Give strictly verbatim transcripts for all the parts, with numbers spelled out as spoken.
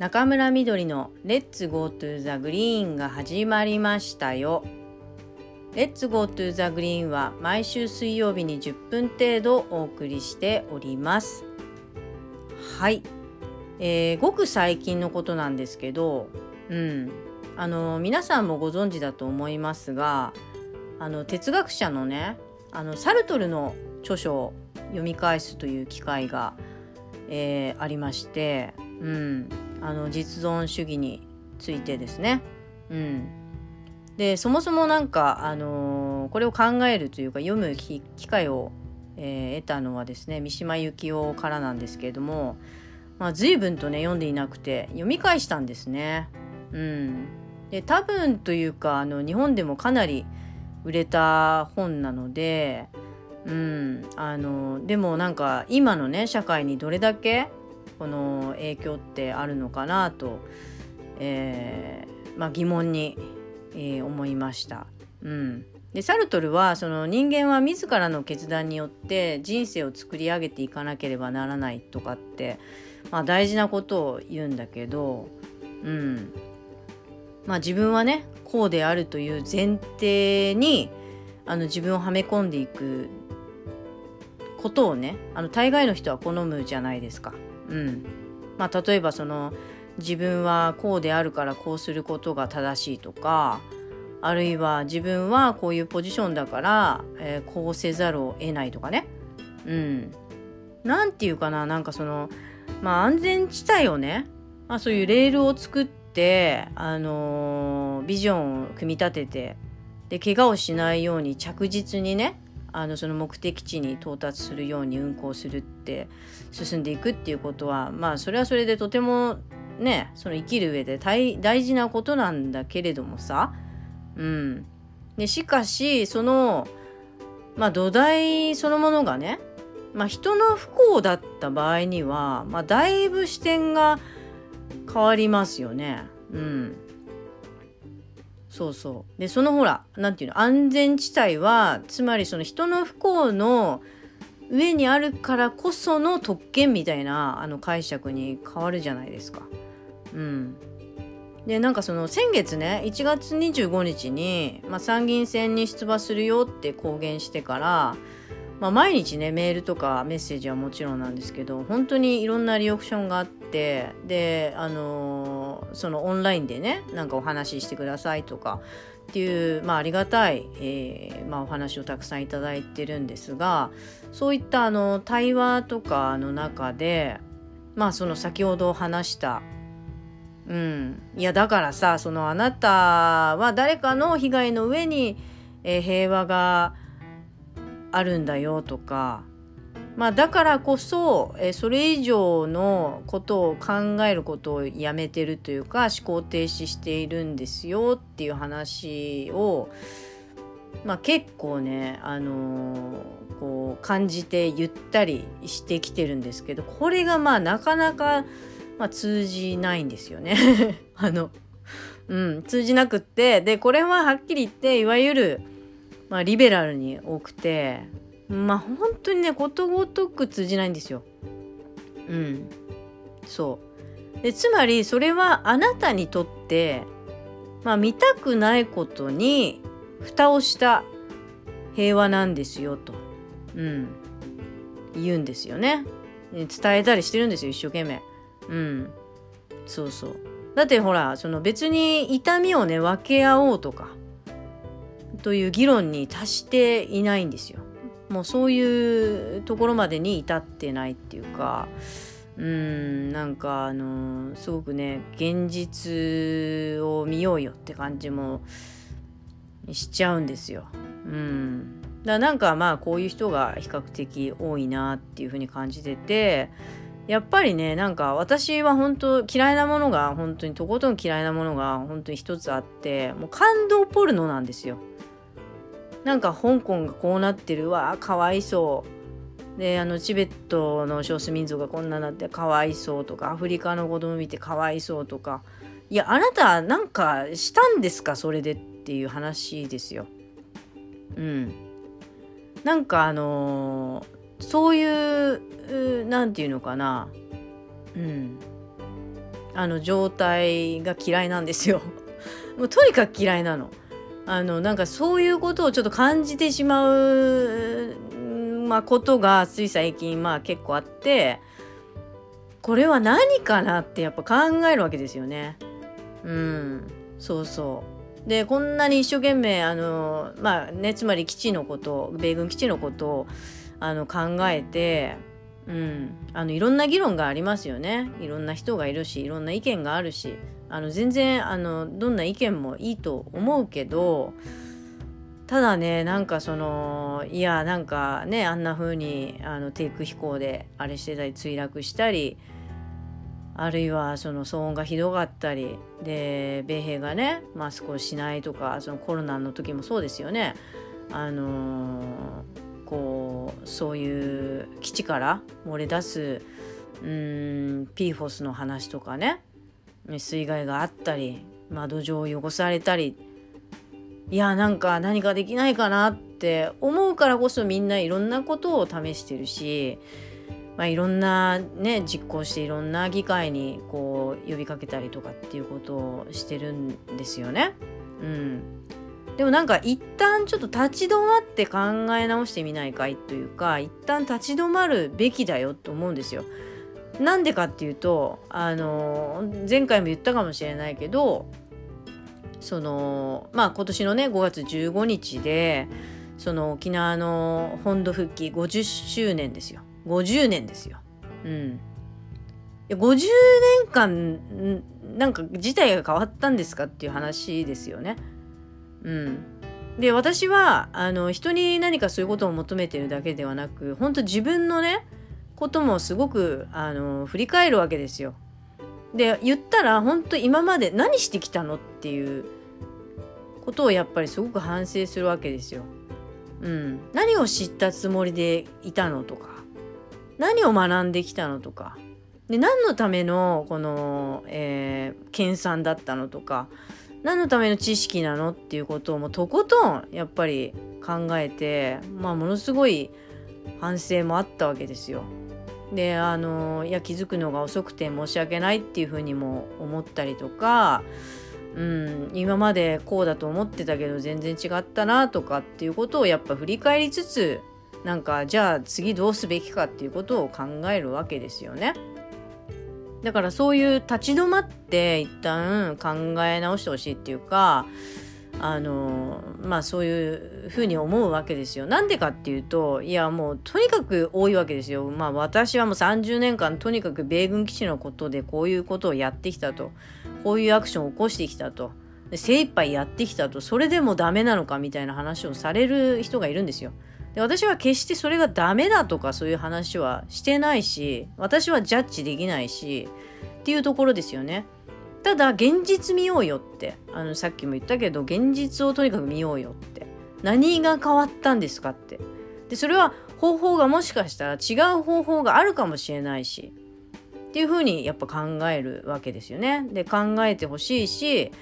中村みどりのレッツゴートゥーザグリーンが始まりましたよ。レッツゴートゥーザグリーンは毎週水曜日にじゅっぷん程度お送りしております。はい、えー、ごく最近のことなんですけど、うん、あの皆さんもご存知だと思いますが、あの哲学者のね、あのサルトルの著書を読み返すという機会が、えー、ありまして、うん、あの実存主義についてですね、うん、でそもそもなんか、あのー、これを考えるというか読む機会を、えー、得たのはですね三島由紀夫からなんですけれども、まあ、随分とね読んでいなくて読み返したんですね、うん、で多分というかあの日本でもかなり売れた本なので、うん、あのでもなんか今のね社会にどれだけこの影響ってあるのかなと、えーまあ、疑問に、えー、思いました、うん、でサルトルはその人間は自らの決断によって人生を作り上げていかなければならないとかって、まあ、大事なことを言うんだけど、うんまあ、自分はねこうであるという前提にあの自分をはめ込んでいくことをねあの大概の人は好むじゃないですか、うんまあ、例えばその自分はこうであるからこうすることが正しいとかあるいは自分はこういうポジションだから、えー、こうせざるを得ないとかね、うん、なんていうかななんかその、まあ、安全地帯をね、まあ、そういうレールを作って、あのー、ビジョンを組み立ててで怪我をしないように着実にねあのその目的地に到達するように運行するって進んでいくっていうことはまあそれはそれでとてもねその生きる上で 大, 大事なことなんだけれどもさ、うん、でしかしその、まあ、土台そのものがね、まあ、人の不幸だった場合には、まあ、だいぶ視点が変わりますよね。うんそうそうでそのほらなんていうの安全地帯はつまりその人の不幸の上にあるからこその特権みたいなあの解釈に変わるじゃないですか。うん、でなんかその先月ねいちがつにじゅうごにちに、まあ、参議院選に出馬するよって公言してから、まあ、毎日ねメールとかメッセージはもちろんなんですけど本当にいろんなリアクションがあってであのーそのオンラインでねなんかお話ししてくださいとかっていう、まあ、ありがたい、えーまあ、お話をたくさんいただいてるんですがそういったあの対話とかの中でまあその先ほど話した、うん、いやだからさそのあなたは誰かの被害の上に、えー、平和があるんだよとかまあ、だからこそ、えー、それ以上のことを考えることをやめてるというか思考停止しているんですよっていう話を、まあ、結構ね、あのー、こう感じて言ったりしてきてるんですけどこれがまあなかなか、まあ、通じないんですよねあの、うん、通じなくってでこれははっきり言っていわゆる、まあ、リベラルに多くてまあ本当にねことごとく通じないんですよ。うん、そう。でつまりそれはあなたにとってまあ見たくないことに蓋をした平和なんですよと、うん、言うんですよね。伝えたりしてるんですよ一生懸命。うん、そうそう。だってほらその別に痛みをね分け合おうとかという議論に達していないんですよ。もうそういうところまでに至ってないっていうかうーんなんかあのすごくね現実を見ようよって感じもしちゃうんですよ。うんだからなんかまあこういう人が比較的多いなっていう風に感じててやっぱりねなんか私は本当嫌いなものが本当にとことん嫌いなものが本当に一つあってもう感動ポルノなんですよ。なんか香港がこうなってるわかわいそうであのチベットの少数民族がこんなになってかわいそうとかアフリカの子供見てかわいそうとかいやあなたなんかしたんですかそれでっていう話ですよ。うんなんかあのー、そういうなんていうのかなうんあの状態が嫌いなんですよ。もうとにかく嫌いなの。あのなんかそういうことをちょっと感じてしまう、まあ、ことがつい最近、まあ、結構あって、これは何かなってやっぱ考えるわけですよね。うん、そうそう。で、こんなに一生懸命あのまあね、つまり基地のこと、米軍基地のことをあの考えて、うん、あのいろんな議論がありますよね。いろんな人がいるし、いろんな意見があるし、あの全然あのどんな意見もいいと思うけど、ただね、なんかそのいやなんかね、あんな風にあの低空飛行であれしてたり墜落したり。あるいはその騒音がひどかったりで、米兵がねマスクをしないとか、そのコロナの時もそうですよね。あのー、こうそういう基地から漏れ出すうーん ピーフォーエス の話とかね、水害があったり、窓上汚されたり、いやなんか何かできないかなって思うからこそ、みんないろんなことを試してるし。まあ、いろんなね実行していろんな議会にこう呼びかけたりとかっていうことをしてるんですよね。うん、でもなんか一旦ちょっと立ち止まって考え直してみないかいというか、一旦立ち止まるべきだよと思うんですよ。なんでかっていうと、あの前回も言ったかもしれないけど、そのまあ今年のねごがつじゅうごにちでその沖縄の本土復帰ごじゅっしゅうねんですよ。ごじゅうねんですよ。うん。ごじゅうねんかんなんか事態が変わったんですかっていう話ですよね。うん。で、私はあの人に何かそういうことを求めてるだけではなく、本当自分のねこともすごくあの振り返るわけですよ。で、言ったら本当今まで何してきたのっていうことをやっぱりすごく反省するわけですよ。うん。何を知ったつもりでいたのとか。何を学んできたのとかで、何のためのこの、えー、研鑽だったのとか、何のための知識なのっていうことをもうとことんやっぱり考えて、まあものすごい反省もあったわけですよ。で、あのいや気づくのが遅くて申し訳ないっていうふうにも思ったりとか、うん、今までこうだと思ってたけど全然違ったなとかっていうことをやっぱ振り返りつつ、なんかじゃあ次どうすべきかっていうことを考えるわけですよね。だからそういう立ち止まって一旦考え直してほしいっていうか、あのまあそういうふうに思うわけですよ。なんでかっていうと、いやもうとにかく多いわけですよ。まあ私はもうさんじゅうねんかんとにかく米軍基地のことでこういうことをやってきたと、こういうアクションを起こしてきたと、精一杯やってきたと、それでもダメなのかみたいな話をされる人がいるんですよ。で、私は決してそれがダメだとかそういう話はしてないし、私はジャッジできないしっていうところですよね。ただ現実見ようよって、あのさっきも言ったけど、現実をとにかく見ようよって、何が変わったんですかって。で、それは方法がもしかしたら違う方法があるかもしれないしっていうふうにやっぱ考えるわけですよね。で、考えてほしいし、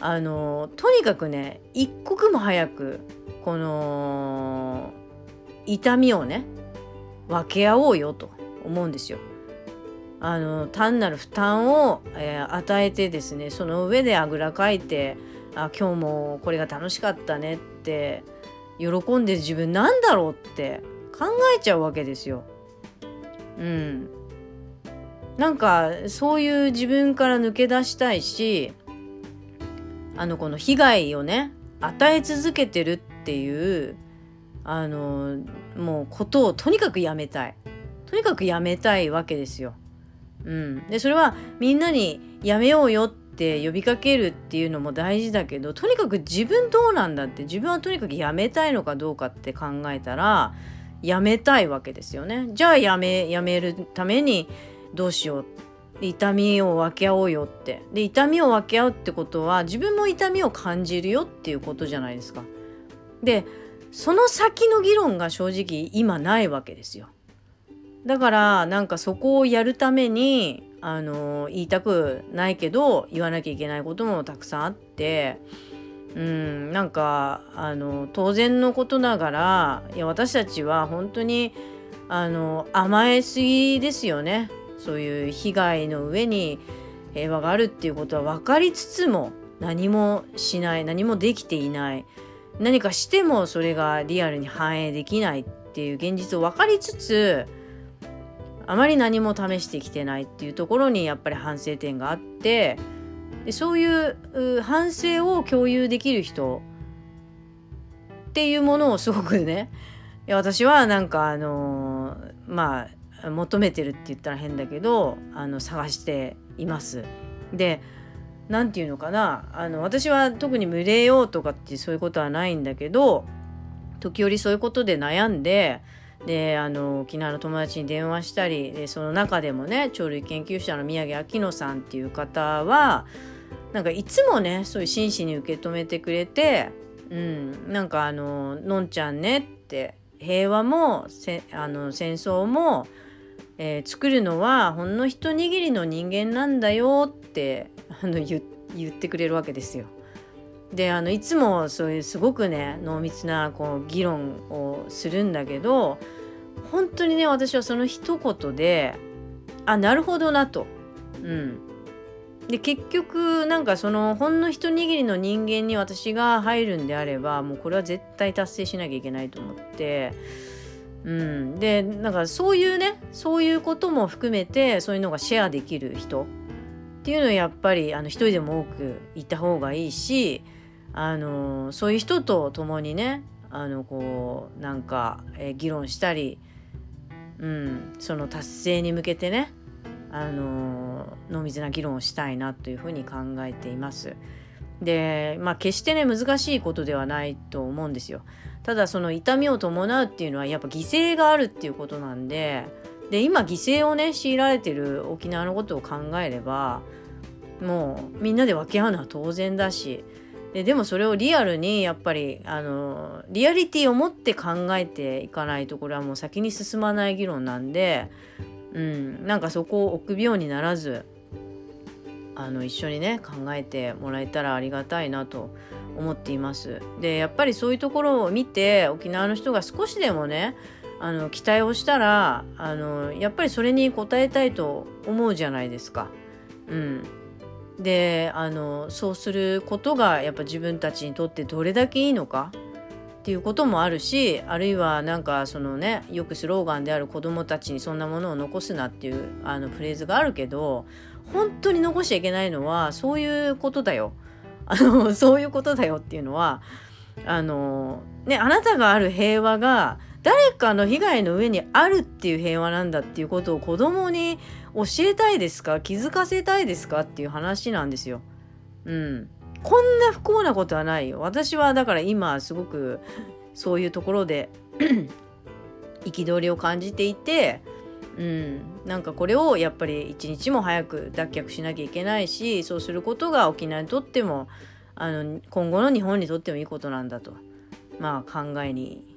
あのとにかくね、一刻も早くこの痛みをね分け合おうよと思うんですよ。あの単なる負担を、えー、与えてですね、その上であぐらかいて、あ今日もこれが楽しかったねって喜んでる自分なんだろうって考えちゃうわけですよ。うん。なんかそういう自分から抜け出したいし、あのこの被害をね与え続けてるっていうあのもうことをとにかくやめたい、とにかくやめたいわけですよ。うん、でそれはみんなにやめようよって呼びかけるっていうのも大事だけど、とにかく自分どうなんだって、自分はとにかくやめたいのかどうかって考えたらやめたいわけですよね。じゃあやめやめるためにどうしよう、痛みを分け合おうよって。で、痛みを分け合うってことは自分も痛みを感じるよっていうことじゃないですか。で、その先の議論が正直今ないわけですよ。だからなんかそこをやるためにあの言いたくないけど言わなきゃいけないこともたくさんあって、うんなんかあの当然のことながら、いや私たちは本当にあの甘えすぎですよね。そういう被害の上に平和があるっていうことは分かりつつも何もしない、何もできていない、何かしてもそれがリアルに反映できないっていう現実を分かりつつ、あまり何も試してきてないっていうところにやっぱり反省点があって、でそういう反省を共有できる人っていうものをすごくね、いや私はなんかあのー、まあ求めてるって言ったら変だけど、あの探しています。でなんていうのかな、あの私は特に群れようとかってそういうことはないんだけど、時折そういうことで悩んで、であの沖縄の友達に電話したりで、その中でもね鳥類研究者の宮城明乃さんっていう方はなんかいつもねそういう真摯に受け止めてくれて、うん、なんかあののんちゃんねって、平和もせあの戦争も、えー、作るのはほんの一握りの人間なんだよってあの 言, 言ってくれるわけですよ。であのいつもそういうすごくね濃密なこう議論をするんだけど、本当にね私はその一言であなるほどなと、うん、で結局なんかそのほんの一握りの人間に私が入るんであればもうこれは絶対達成しなきゃいけないと思って、うん、でなんかそういうねそういうことも含めてそういうのがシェアできる人っていうのはやっぱりあの一人でも多くいた方がいいし、あのそういう人と共にねあのこうなんか、えー、議論したり、うん、その達成に向けてねあの濃密な議論をしたいなというふうに考えています。で、まあ、決してね難しいことではないと思うんですよ。ただその痛みを伴うっていうのはやっぱ犠牲があるっていうことなんで、で今犠牲をね強いられてる沖縄のことを考えればもうみんなで分け合うのは当然だし、 で, でもそれをリアルにやっぱりあのリアリティを持って考えていかないとこれはもう先に進まない議論なんで、うん、なんかそこを臆病にならずあの一緒にね考えてもらえたらありがたいなと思っています。でやっぱりそういうところを見て沖縄の人が少しでもねあの期待をしたらあのやっぱりそれに応えたいと思うじゃないですか、うん、であのそうすることがやっぱ自分たちにとってどれだけいいのかっていうこともあるし、あるいはなんかそのねよくスローガンである子どもたちにそんなものを残すなっていうあのフレーズがあるけど、本当に残しちゃいけないのはそういうことだよあのそういうことだよっていうのはあのねあなたがある平和が誰かの被害の上にあるっていう平和なんだっていうことを子供に教えたいですか、気づかせたいですかっていう話なんですよ。うん、こんな不幸なことはないよ。私はだから今すごくそういうところで憤りを感じていて、うん、なんかこれをやっぱり一日も早く脱却しなきゃいけないし、そうすることが沖縄にとってもあの今後の日本にとってもいいことなんだと、まあ考えに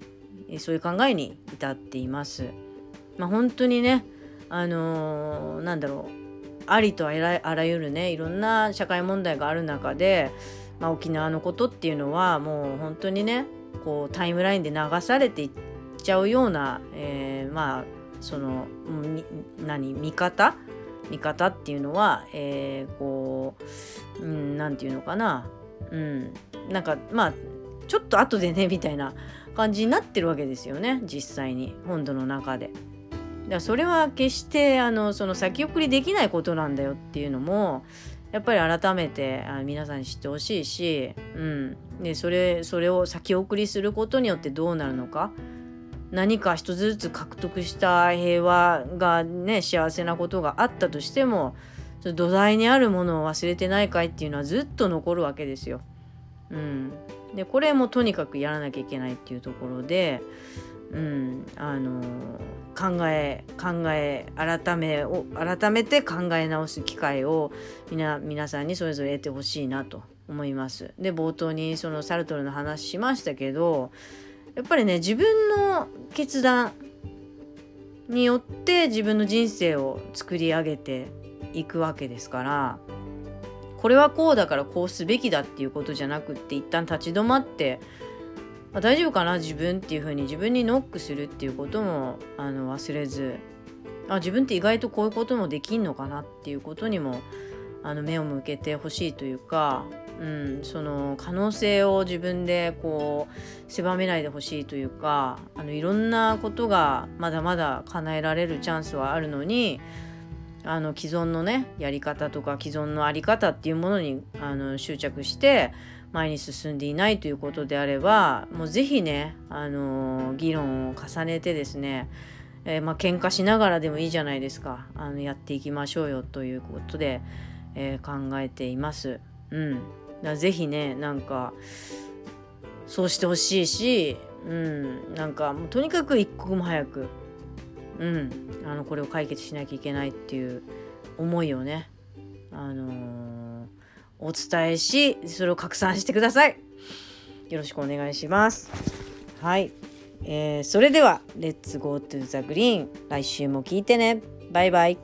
そういう考えに至っています。まあ、本当にね、あのー、なんだろう、ありとあら、あらゆるね、いろんな社会問題がある中で、まあ、沖縄のことっていうのはもう本当にね、こうタイムラインで流されていっちゃうような、えー、まあその何見方見方っていうのは、えー、こう、うん、なんていうのかな、うん、なんかまあちょっと後でねみたいな感じになってるわけですよね、実際に本土の中で。だからそれは決してあのその先送りできないことなんだよっていうのもやっぱり改めてあ皆さんに知ってほしいし、うん、でそれそれを先送りすることによってどうなるのか、何か一つずつ獲得した平和がね幸せなことがあったとしても土台にあるものを忘れてないかいっていうのはずっと残るわけですよ。うんでこれもとにかくやらなきゃいけないっていうところで、うん、あの考え考え改めを改めて考え直す機会をみな皆さんにそれぞれ得てほしいなと思います。で冒頭にそのサルトルの話しましたけど、やっぱりね自分の決断によって自分の人生を作り上げていくわけですから。これはこうだからこうすべきだっていうことじゃなくって、一旦立ち止まってあ大丈夫かな自分っていうふうに自分にノックするっていうこともあの忘れず、あ自分って意外とこういうこともできんのかなっていうことにもあの目を向けてほしいというか、うん、その可能性を自分でこう狭めないでほしいというか、あのいろんなことがまだまだ叶えられるチャンスはあるのに、あの既存のねやり方とか既存のあり方っていうものにあの執着して前に進んでいないということであれば、もうぜひね、あの議論を重ねてですね、えー、まあ喧嘩しながらでもいいじゃないですか、あのやっていきましょうよということで、えー、考えています。うん、ぜひね、なんかそうしてほしいし、うん、なんかもうとにかく一刻も早く、うん、あのこれを解決しなきゃいけないっていう思いをね、あのー、お伝えし、それを拡散してください。よろしくお願いします。はい、えー、それではレッツゴートゥザグリーン、来週も聞いてね。バイバイ。